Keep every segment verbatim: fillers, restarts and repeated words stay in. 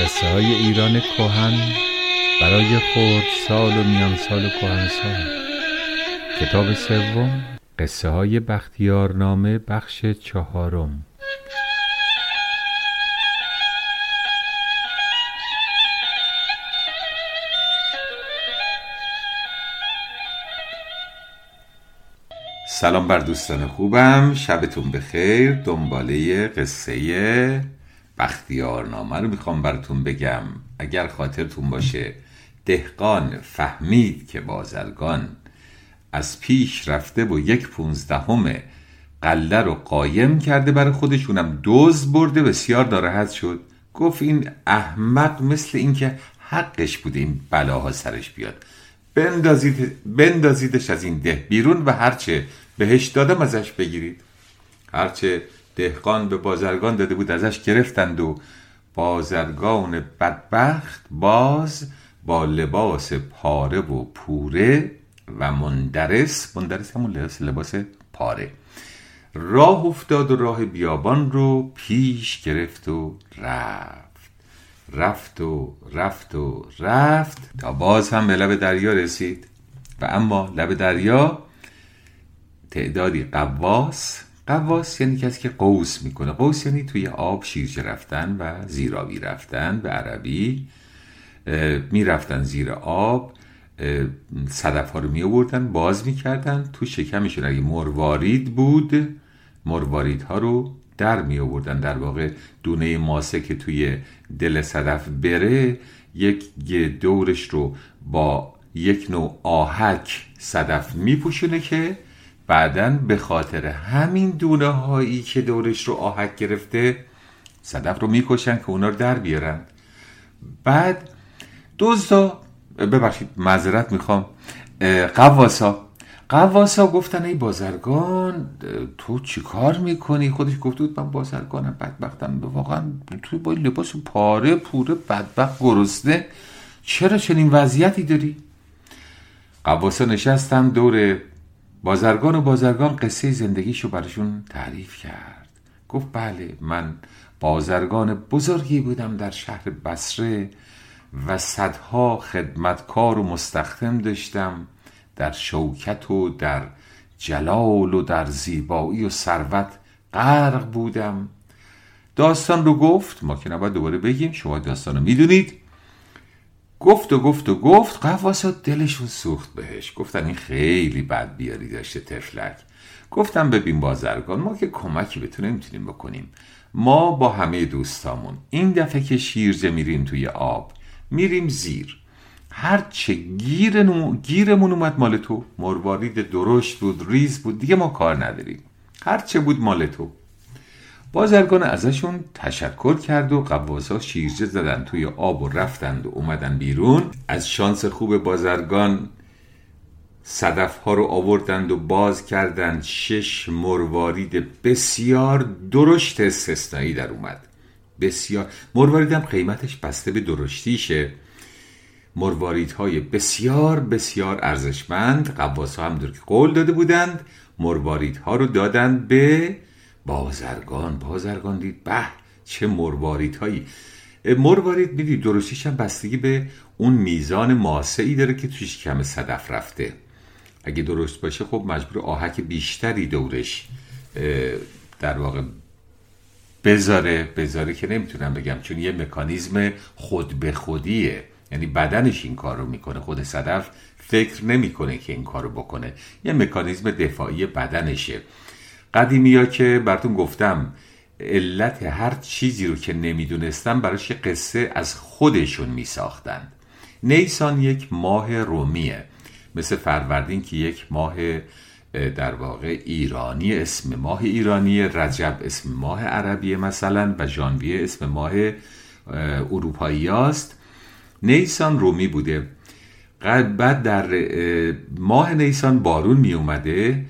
قصه های ایران کهن برای خردسال و میانسال و کهنسال. کتاب سوم، قصه های بختیارنامه، بخش چهارم. سلام بر دوستان خوبم، شبتون بخیر. دنباله قصه بختیارنامه رو میخوام براتون بگم. اگر خاطرتون باشه دهقان فهمید که بازرگان از پیش رفته و یک پونزدهم قله رو قایم کرده برای خودشونم دوز برده، بسیار ناراحت شد. گفت این احمق مثل این که حقش بوده این بلاها سرش بیاد، بندازید بندازیدش از این ده بیرون و هرچه بهش دادم ازش بگیرید. هرچه دهقان به بازرگان داده بود ازش گرفتند و بازرگان بدبخت باز با لباس پاره و پوره و مندرس، مندرس همون لباس لباس پاره، راه افتاد و راه بیابان رو پیش گرفت و رفت رفت و رفت و رفت تا باز هم به لب دریا رسید. و اما لب دریا تعدادی قواس، قواس یعنی کسی که قوس میکنه، قوس یعنی توی آب شیرجه رفتن و زیرابی رفتن، به عربی میرفتن زیر آب، صدف ها رو میابردن باز میکردن، تو شکمشون اگه مروارید بود مروارید ها رو در می آوردن. در واقع دونه ماسه که توی دل صدف بره یک دورش رو با یک نوع آهک صدف می پوشونه که بعدن به خاطر همین دونه هایی که دورش رو آهک گرفته صدف رو می کشن که اونا رو در بیارن. بعد دوزا ببخشید معذرت میخوام قواسا قواسا گفتن ای بازرگان تو چی کار میکنی؟ خودش گفته بود من بازرگانم بدبختم، واقعا تو با لباس پاره پوره بدبخت گرسنه چرا چنین وضعیتی داری؟ قواسا نشستن دور بازرگان و بازرگان قصه زندگیشو براشون تعریف کرد. گفت بله من بازرگان بزرگی بودم در شهر بصره و صدها خدمتکار و مستخدم داشتم، در شوکت و در جلال و در زیبایی و ثروت غرق بودم. داستان رو گفت، ما که نباید دوباره بگیم، شما داستان رو میدونید. گفت و گفت و گفت قواسا دلشون سوخت بهش، گفتن این خیلی بد بیاری داشته تفلک. گفتم ببین بازرگان، ما که کمکی بتونه نمیتونیم بکنیم، ما با همه دوستامون این دفعه که شیرجه میریم توی آب میریم زیر، هر چه گیرمون اومد مال تو، مروارید درشت بود ریز بود دیگه ما کار نداریم، هر چه بود مال تو. بازرگان ازشون تشکر کرد و قواسا شیرجه زدن توی آب و رفتند و اومدن بیرون. از شانس خوب بازرگان صدف ها رو آوردند و باز کردند، شش مروارید بسیار درشت استثنایی در اومد. بسیار مرواریدم قیمتش بسته به درشتیشه، مرواریدهای بسیار بسیار ارزشمند. قواسا هم در که قول داده بودند مرواریدها رو دادند به بازرگان. بازرگان دید به چه مرواریدهایی. مروارید میدی درشتیش هم بستگی به اون میزان ماسه‌ای داره که توی شکم صدف رفته، اگه درشت باشه خب مجبور آهک بیشتری دورش در واقع بذاره بذاره که نمیتونم بگم، چون یه مکانیزم خود به خودیه، یعنی بدنش این کار رو میکنه، خود صدف فکر نمیکنه که این کار رو بکنه، یه مکانیزم دفاعی بدنشه. قدیمی ها که براتون گفتم علت هر چیزی رو که نمیدونستن براش قصه از خودشون میساختن. نیسان یک ماه رومیه، مثل فروردین که یک ماه در واقع ایرانی، اسم ماه ایرانی، رجب اسم ماه عربی مثلا و ژانویه اسم ماه اروپایی هاست. نیسان رومی بوده. بعد در ماه نیسان بارون می اومده.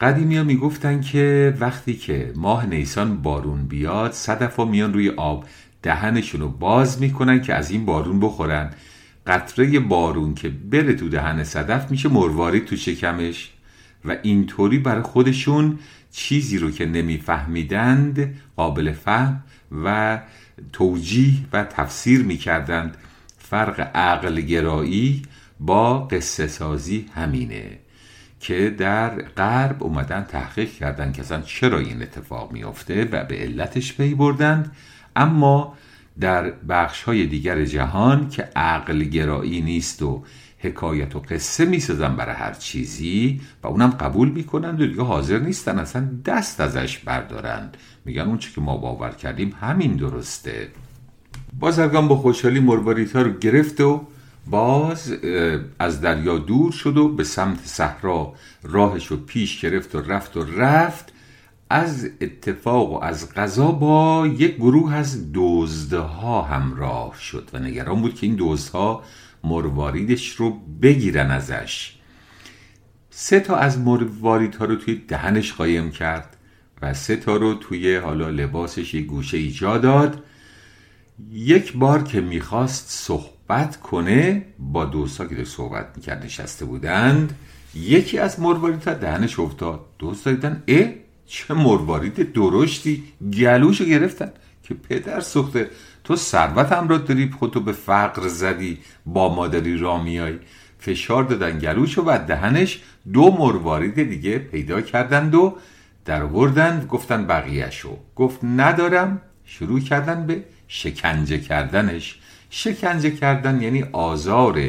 قدیمی ها می گفتن که وقتی که ماه نیسان بارون بیاد صدف ها میان روی آب، دهنشون رو باز می کنن که از این بارون بخورن. قطره بارون که بره تو دهن صدف میشه مروارید تو شکمش و اینطوری برای خودشون چیزی رو که نمی فهمیدند قابل فهم و توجیه و تفسیر می‌کردند. فرق عقل گرایی با قصه سازی همینه که در غرب اومدن تحقیق کردن که اصلا چرا این اتفاق میفته و به علتش پی بردند، اما در بخش‌های دیگر جهان که عقل گرایی نیست و حکایت و قصه میسازن برای هر چیزی و اونم قبول میکنند و دیگه حاضر نیستن اصلا دست ازش بردارند، میگن اون چی که ما باور کردیم همین درسته. بازرگان با خوشحالی مرواریتا رو گرفت و باز از دریا دور شد و به سمت صحرا راهش رو پیش گرفت و رفت و رفت. از اتفاق و از قضا با یک گروه از دزدها همراه شد و نگران بود که این دزدها مرواریدش رو بگیرن ازش. سه تا از مرواریدها رو توی دهنش قایم کرد و سه تا رو توی حالا لباسش یک گوشه جا داد. یک بار که میخواست صحبت کنه با دوستا که داشت صحبت میکرد نشسته بودند، یکی از مرواریدها دهنش افتاد. دوستا دیدن اه چه مروارید درشتی، گلوشو گرفتن که پدر سوخته، تو ثروت همراه داری، خودتو به فقر زدی، با مادری را میای. فشار دادن گلوشو و دهنش دو مروارید دیگه پیدا کردند و در آوردند. گفتن بقیه‌شو. گفت ندارم. شروع کردن به شکنجه کردنش. شکنجه کردن یعنی آزار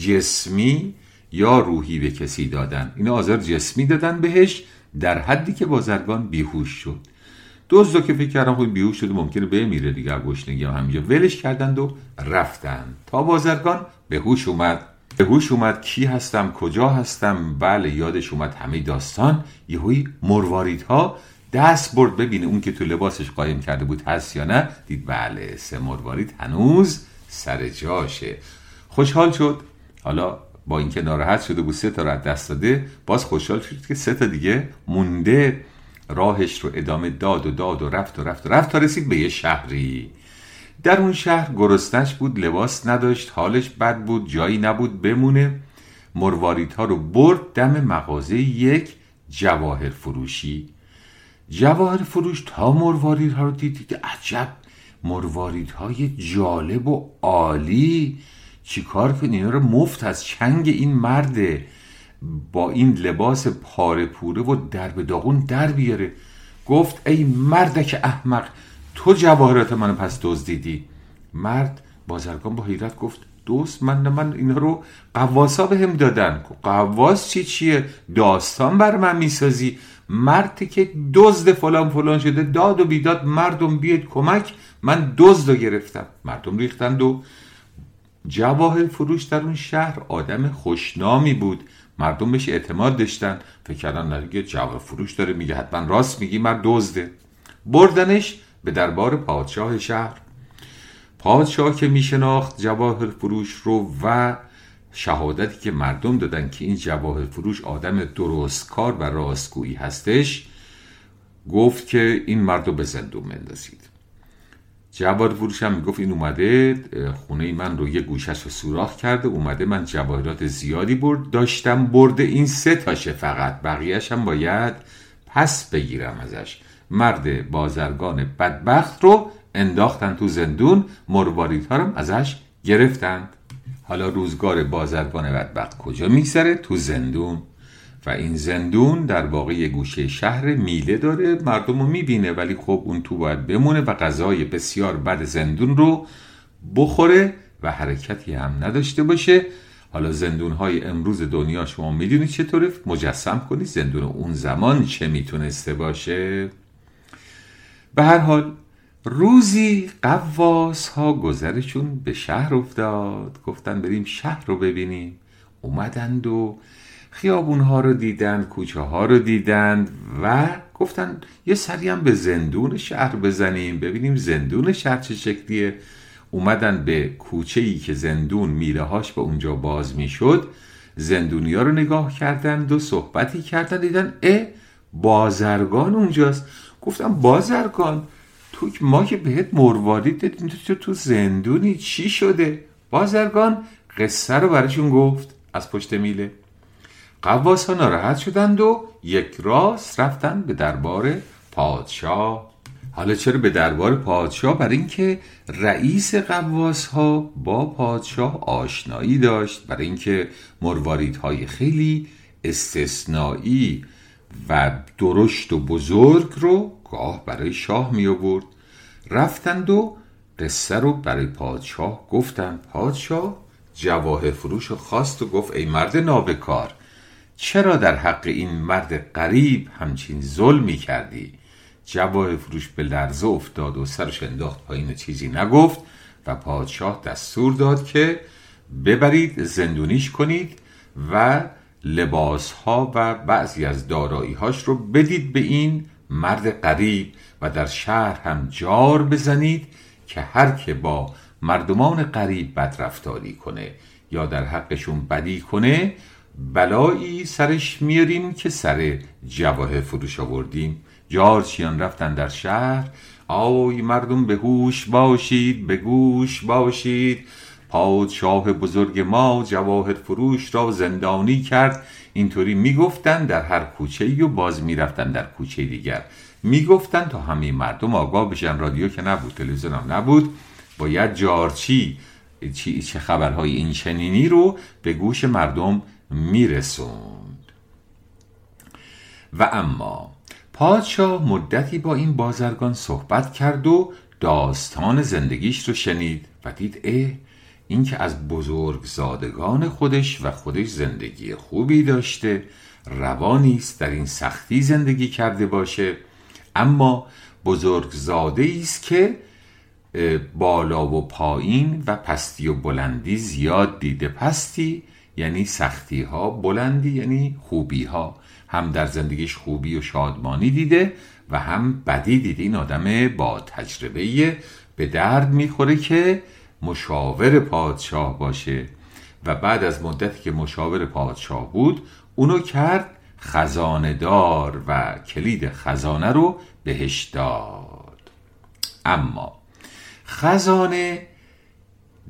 جسمی یا روحی به کسی دادن. این آزار جسمی دادن بهش در حدی که بازرگان بیهوش شد. دوزدو که فکر کردن خود بیهوش شده ممکنه بمیره دیگه، گشنگی هم همینجا، ولش کردند و رفتند تا بازرگان به هوش اومد. به هوش اومد کی هستم، کجا هستم، بله یادش اومد همه داستان. یهویی مرواریدها دست برد ببینه اون که تو لباسش قایم کرده بود هست یا نه، دید بله سه مروارید هنوز سر جاشه. خوشحال شد، حالا با این که ناراحت شده بود سه تا را دست داده، باز خوشحال شد که سه تا دیگه مونده. راهش رو ادامه داد و داد و رفت و رفت و رفت تا رسید به یه شهری. در اون شهر گرسنش بود، لباس نداشت، حالش بد بود، جایی نبود بمونه. مرواریدها رو برد دم مغازه یک جواهر فروشی. جواهر فروش تا مرواریدها رو دید که عجب مرواریدهای جالب و عالی، چی کار کنی اینا رو مفت از چنگ این مرد با این لباس پاره پوره و درب داغون در بیاره. گفت ای مردک احمق، تو جواهرات منو پس دزدیدی. مرد بازرگان با حیرت گفت دوست من من اینا رو قواسا به هم دادن. قواس چی چیه؟ داستان بر من میسازی. مردی که دزد فلان فلان شده داد و بیداد، مردم بیاد کمک، من دزد رو گرفتم. مردم ریختند و جواهر فروش در اون شهر آدم خوشنامی بود، مردم بهش اعتماد داشتن، فکر کردن دیگه جواهر فروش داره میگه حتما راست میگی، مرد دزده. بردنش به دربار پادشاه شهر. پادشاه که میشناخت جواهر فروش رو و شهادتی که مردم دادن که این جواهر فروش آدم درست کار و راستگویی هستش، گفت که این مرد رو به زندون بندازید. جواهر فروش هم میگفت این اومده خونه من رو یه گوشه‌شو سوراخ کرده، اومده من جواهرات زیادی برد داشتم برده، این سه تاشه فقط، بقیه‌ش هم باید پس بگیرم ازش. مرد بازرگان بدبخت رو انداختن تو زندون، مرواریدها رو ازش گرفتند. حالا روزگار بازرگان بدبخت کجا می‌گذره؟ تو زندون. و این زندون در واقع یه گوشه شهر، میله داره، مردم رو میبینه، ولی خب اون تو باید بمونه و غذای بسیار بد زندون رو بخوره و حرکتی هم نداشته باشه. حالا زندون‌های امروز دنیا شما میدونید چطوره، مجسم کنید زندون اون زمان چه میتونسته باشه. به هر حال روزی قواس ها گذرشون به شهر افتاد، گفتن بریم شهر رو ببینیم. اومدند و خیابون‌ها رو دیدند، کوچه‌ها رو دیدند و گفتن یه سری هم به زندون شهر بزنیم ببینیم زندون شهر چه شکلیه. اومدن به کوچه‌ای که زندون میله‌هاش به اونجا باز میشد، زندونی‌ها رو نگاه کردند و صحبتی کردند، دیدن اه بازرگان اونجاست. گفتن بازرگان تو ما که بهت مروارید دادیم، تو تو زندونی، چی شده؟ بازرگان قصه رو براشون گفت از پشت میله. قواس ها ناراحت شدند و یک راست رفتن به دربار پادشاه. حالا چرا به دربار پادشاه؟ برای اینکه رئیس قواص ها با پادشاه آشنایی داشت، برای اینکه مرواریدهای خیلی استثنایی و درشت و بزرگ رو گاه برای شاه می آورد. رفتند و قصه رو برای پادشاه گفتند. پادشاه جواهر فروش رو خواست و گفت ای مرد نابکار، چرا در حق این مرد غریب همچین ظلمی کردی؟ جواهر فروش به لرزه افتاد و سرش انداخت پایین و چیزی نگفت و پادشاه دستور داد که ببرید زندونیش کنید و لباسها و بعضی از دارایی‌هاش رو بدید به این مرد غریب و در شهر هم جار بزنید که هر که با مردمان غریب بدرفتاری کنه یا در حقشون بدی کنه بلایی سرش میاریم که سر جواهر فروش آوردیم. جارچیان رفتن در شهر، آی مردم به هوش باشید، به گوش باشید، پادشاه بزرگ ما جواهر فروش را زندانی کرد. اینطوری میگفتن در هر کوچه‌ای و باز میرفتن در کوچه دیگر میگفتن تا همه مردم آگاه بشن. رادیو که نبود، تلویزیون هم نبود، باید جارچی چه خبرهای این چنینی رو به گوش مردم میرسوند. و اما پادشاه مدتی با این بازرگان صحبت کرد و داستان زندگیش رو شنید و دید اه این که از بزرگزادگان خودش و خودش زندگی خوبی داشته، روانیست در این سختی زندگی کرده باشه، اما بزرگزاده است که بالا و پایین و پستی و بلندی زیاد دیده. پستی یعنی سختی ها، بلندی یعنی خوبی ها، هم در زندگیش خوبی و شادمانی دیده و هم بدی دیده. این آدم با تجربه به درد میخوره که مشاور پادشاه باشه و بعد از مدتی که مشاور پادشاه بود اونو کرد خزانه دار و کلید خزانه رو بهش داد. اما خزانه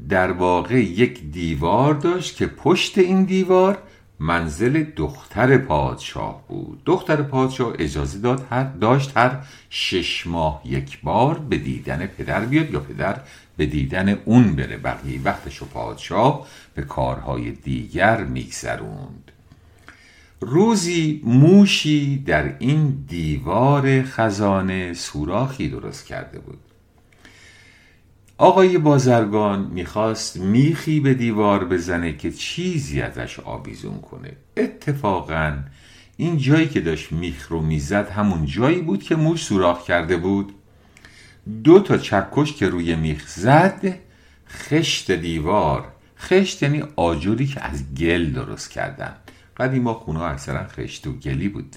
در واقع یک دیوار داشت که پشت این دیوار منزل دختر پادشاه بود. دختر پادشاه اجازه داد هر داشت هر شش ماه یک بار به دیدن پدر بیاد یا پدر به دیدن اون بره، بقیه وقتشو پادشاه به کارهای دیگر میگذروند. روزی موشی در این دیوار خزانه سوراخی درست کرده بود. آقای بازرگان میخواست میخی به دیوار بزنه که چیزی ازش آویزون کنه. اتفاقاً این جایی که داشت میخ رو میزد همون جایی بود که موش سوراخ کرده بود. دو تا چکش که روی میخ زد خشت دیوار، خشت یعنی آجری که از گل درست کردن، قدیما خونه‌ها اکثرا خشت و گلی بود،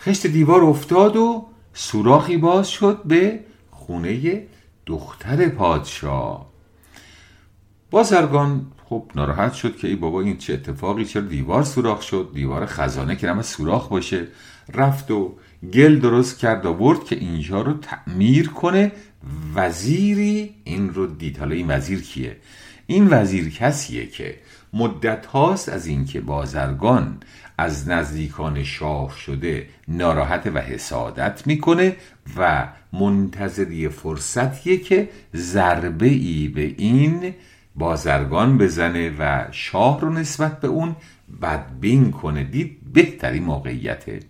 خشت دیوار افتاد و سوراخی باز شد به خونه دختر پادشاه. بازرگان خب ناراحت شد که ای بابا این چه اتفاقی، چرا دیوار سوراخ شد؟ دیوار خزانه که نمه سوراخ باشه. رفت و گل درست کرد آورد که اینجا رو تعمیر کنه. وزیری این رو دید. حالا این وزیر کیه؟ این وزیر کسیه که مدت هاست از این که بازرگان از نزدیکان شاه شده ناراحت و حسادت میکنه و منتظری فرصتیه که ضربه ای به این بازرگان بزنه و شاه رو نسبت به اون بدبین کنه. دید بهترین موقعیته.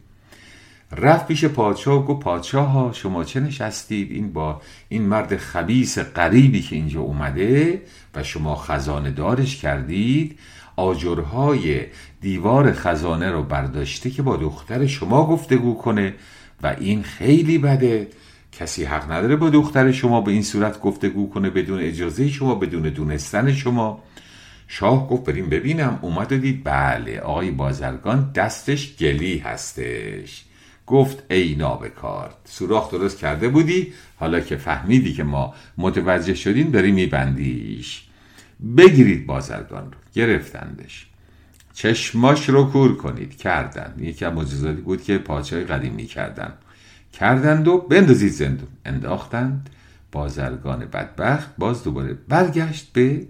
رفت پیش پادشاه و گفت پادشاه ها شما چه نشستید؟ این با این مرد خبیث غریبی که اینجا اومده و شما خزانه دارش کردید، آجرهای دیوار خزانه رو برداشته که با دختر شما گفتگو کنه و این خیلی بده. کسی حق نداره با دختر شما به این صورت گفتگو کنه بدون اجازه شما، بدون دونستن شما. شاه گفت بریم ببینم. اومد و دید بله آقای بازرگان دستش گلی هستش. گفت ای نابکار، سوراخ درست کرده بودی، حالا که فهمیدی که ما متوجه شدیم داری میبندیش. بگیرید بازرگان رو. گرفتندش، چشماش رو کور کنید. کردن یکی از معجزاتی بود که پادشاه قدیم میکردن. کردند و بندازید زندون. انداختند. بازرگان بدبخت باز دوباره برگشت به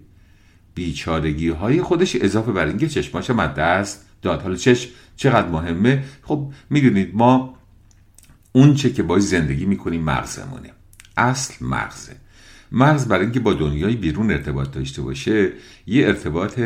بیچارگی های خودش، اضافه بر اینکه چشماش هم دست داد. حالا چشم چقدر مهمه؟ خب میدونید ما اون چه که باید زندگی میکنیم مغزمونه. اصل مغزه. مغز برای اینکه با دنیای بیرون ارتباط داشته باشه یه ارتباط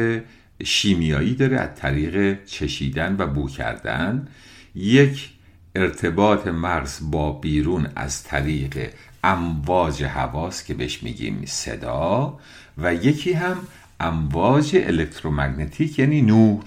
شیمیایی داره از طریق چشیدن و بو کردن، یک ارتباط مغز با بیرون از طریق امواج حواس که بهش میگیم صدا، و یکی هم امواج الکترومگنتیک یعنی نور.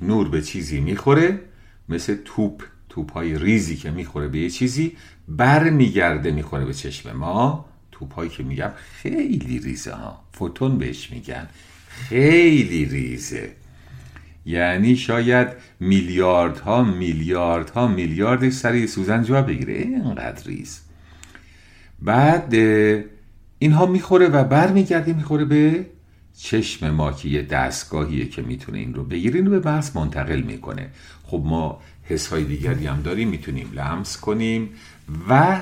نور به چیزی میخوره، مثل توپ، توپ‌های ریزی که میخوره به یه چیزی بر میگرده میخوره به چشم ما. توپ‌هایی که میگم خیلی ریزه ها، فوتون بهش میگن، خیلی ریزه، یعنی شاید میلیاردها میلیاردها میلیارد سری سوزن جا بگیره، اینقدر ریز. بعد اینها میخوره و بر میگرده میخوره به چشم ما که یه دستگاهیه که میتونه این رو بگیره، این رو به بحث منتقل میکنه. خب ما حس‌های دیگری هم داریم، میتونیم لمس کنیم و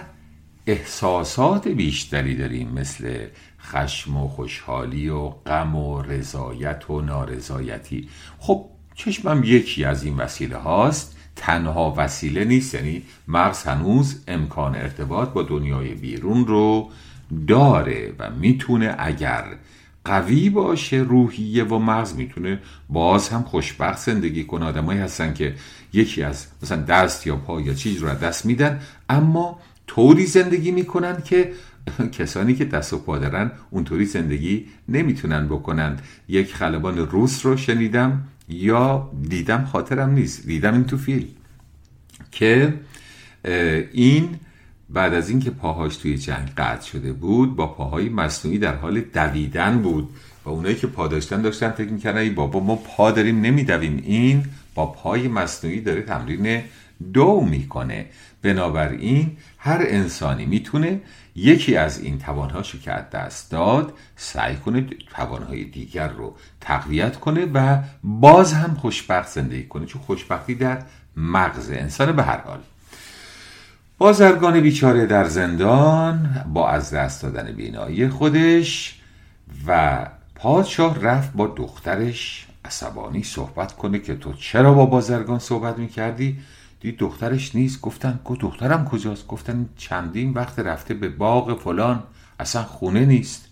احساسات بیشتری داریم، مثل خشم و خوشحالی و غم و رضایت و نارضایتی. خب چشمم یکی از این وسیله هاست، تنها وسیله نیست، یعنی مغز هنوز امکان ارتباط با دنیای بیرون رو داره و میتونه اگر قوی باشه روحیه و مغز میتونه باز هم خوشبخت زندگی کنه. آدمایی هستن که یکی از مثلا دست یا پا یا چیز رو از دست میدن اما طوری زندگی میکنن که کسانی که دست و پا دارن اونطوری زندگی نمیتونن بکنن. یک خلبان روس رو شنیدم یا دیدم، خاطرم نیست، دیدم این تو فیلم که این بعد از اینکه پاهاش توی جنگ قطع شده بود با پاهای مصنوعی در حال دویدن بود و اونایی که پا داشتن داشتن فکر میکردن ای بابا ما پا داریم نمیدویم، این با پای مصنوعی داره تمرین دو میکنه. بنابراین هر انسانی میتونه یکی از این توانهاشو که از دست داد سعی کنه توانهای دیگر رو تقویت کنه و باز هم خوشبخت زندگی کنه، چون خوشبختی در مغز انسان. به هر حال بازرگان بیچاره در زندان با از دست دادن بینایی خودش و پادشاه رفت با دخترش عصبانی صحبت کنه که تو چرا با بازرگان صحبت میکردی؟ دید دخترش نیست. گفتن که دخترم کجاست؟ گفتن چندین وقت رفته به باغ فلان، اصلا خونه نیست.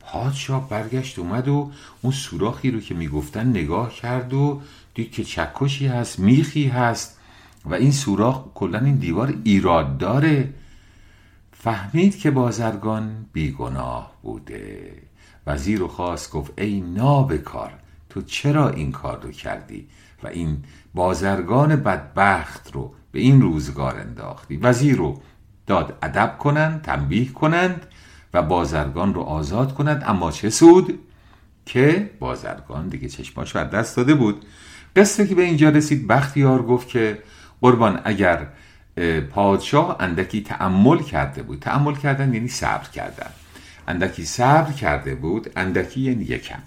پادشاه برگشت اومد و اون سوراخی رو که میگفتن نگاه کرد و دید که چکشی هست، میخی هست و این سوراخ کلا این دیوار ایراد داره. فهمید که بازرگان بیگناه بوده. وزیر و خواست، گفت ای نابکار تو چرا این کار رو کردی و این بازرگان بدبخت رو به این روزگار انداختی؟ وزیر رو داد ادب کنند، تنبیه کنند و بازرگان رو آزاد کنند، اما چه سود که بازرگان دیگه چشماش از دست داده بود. قصه که به اینجا رسید بختیار گفت که قربان اگر پادشاه اندکی تأمل کرده بود، تأمل کردن یعنی صبر کردن، اندکی صبر کرده بود، اندکی یعنی یکم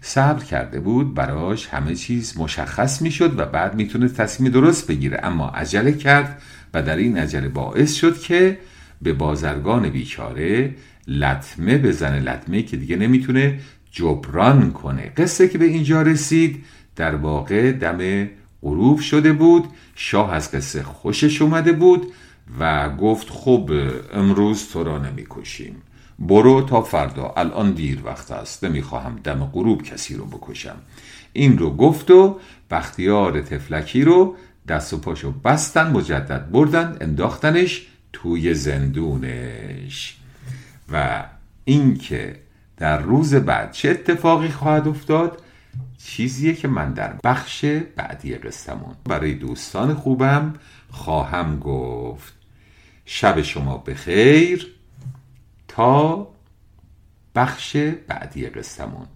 صبر کرده بود، براش همه چیز مشخص میشد و بعد میتونه تصمیم درست بگیره. اما عجله کرد و در این عجله باعث شد که به بازرگان بیچاره لطمه بزنه، لطمه که دیگه نمیتونه جبران کنه. قصه که به اینجا رسید در واقع دم غروب شده بود. شاه از قصه خوشش اومده بود و گفت خب امروز تو را نمیکشیم، برو تا فردا، الان دیر وقت است، نمیخواهم دم غروب کسی رو بکشم. این رو گفت و بختیار طفلکی رو دست و پاشو بستن، مجدد بردن انداختنش توی زندونش. و اینکه در روز بعد چه اتفاقی خواهد افتاد چیزیه که من در بخش بعدی قصه‌مون برای دوستان خوبم خواهم گفت. شب شما بخیر تا بخش بعدی قصه‌مون.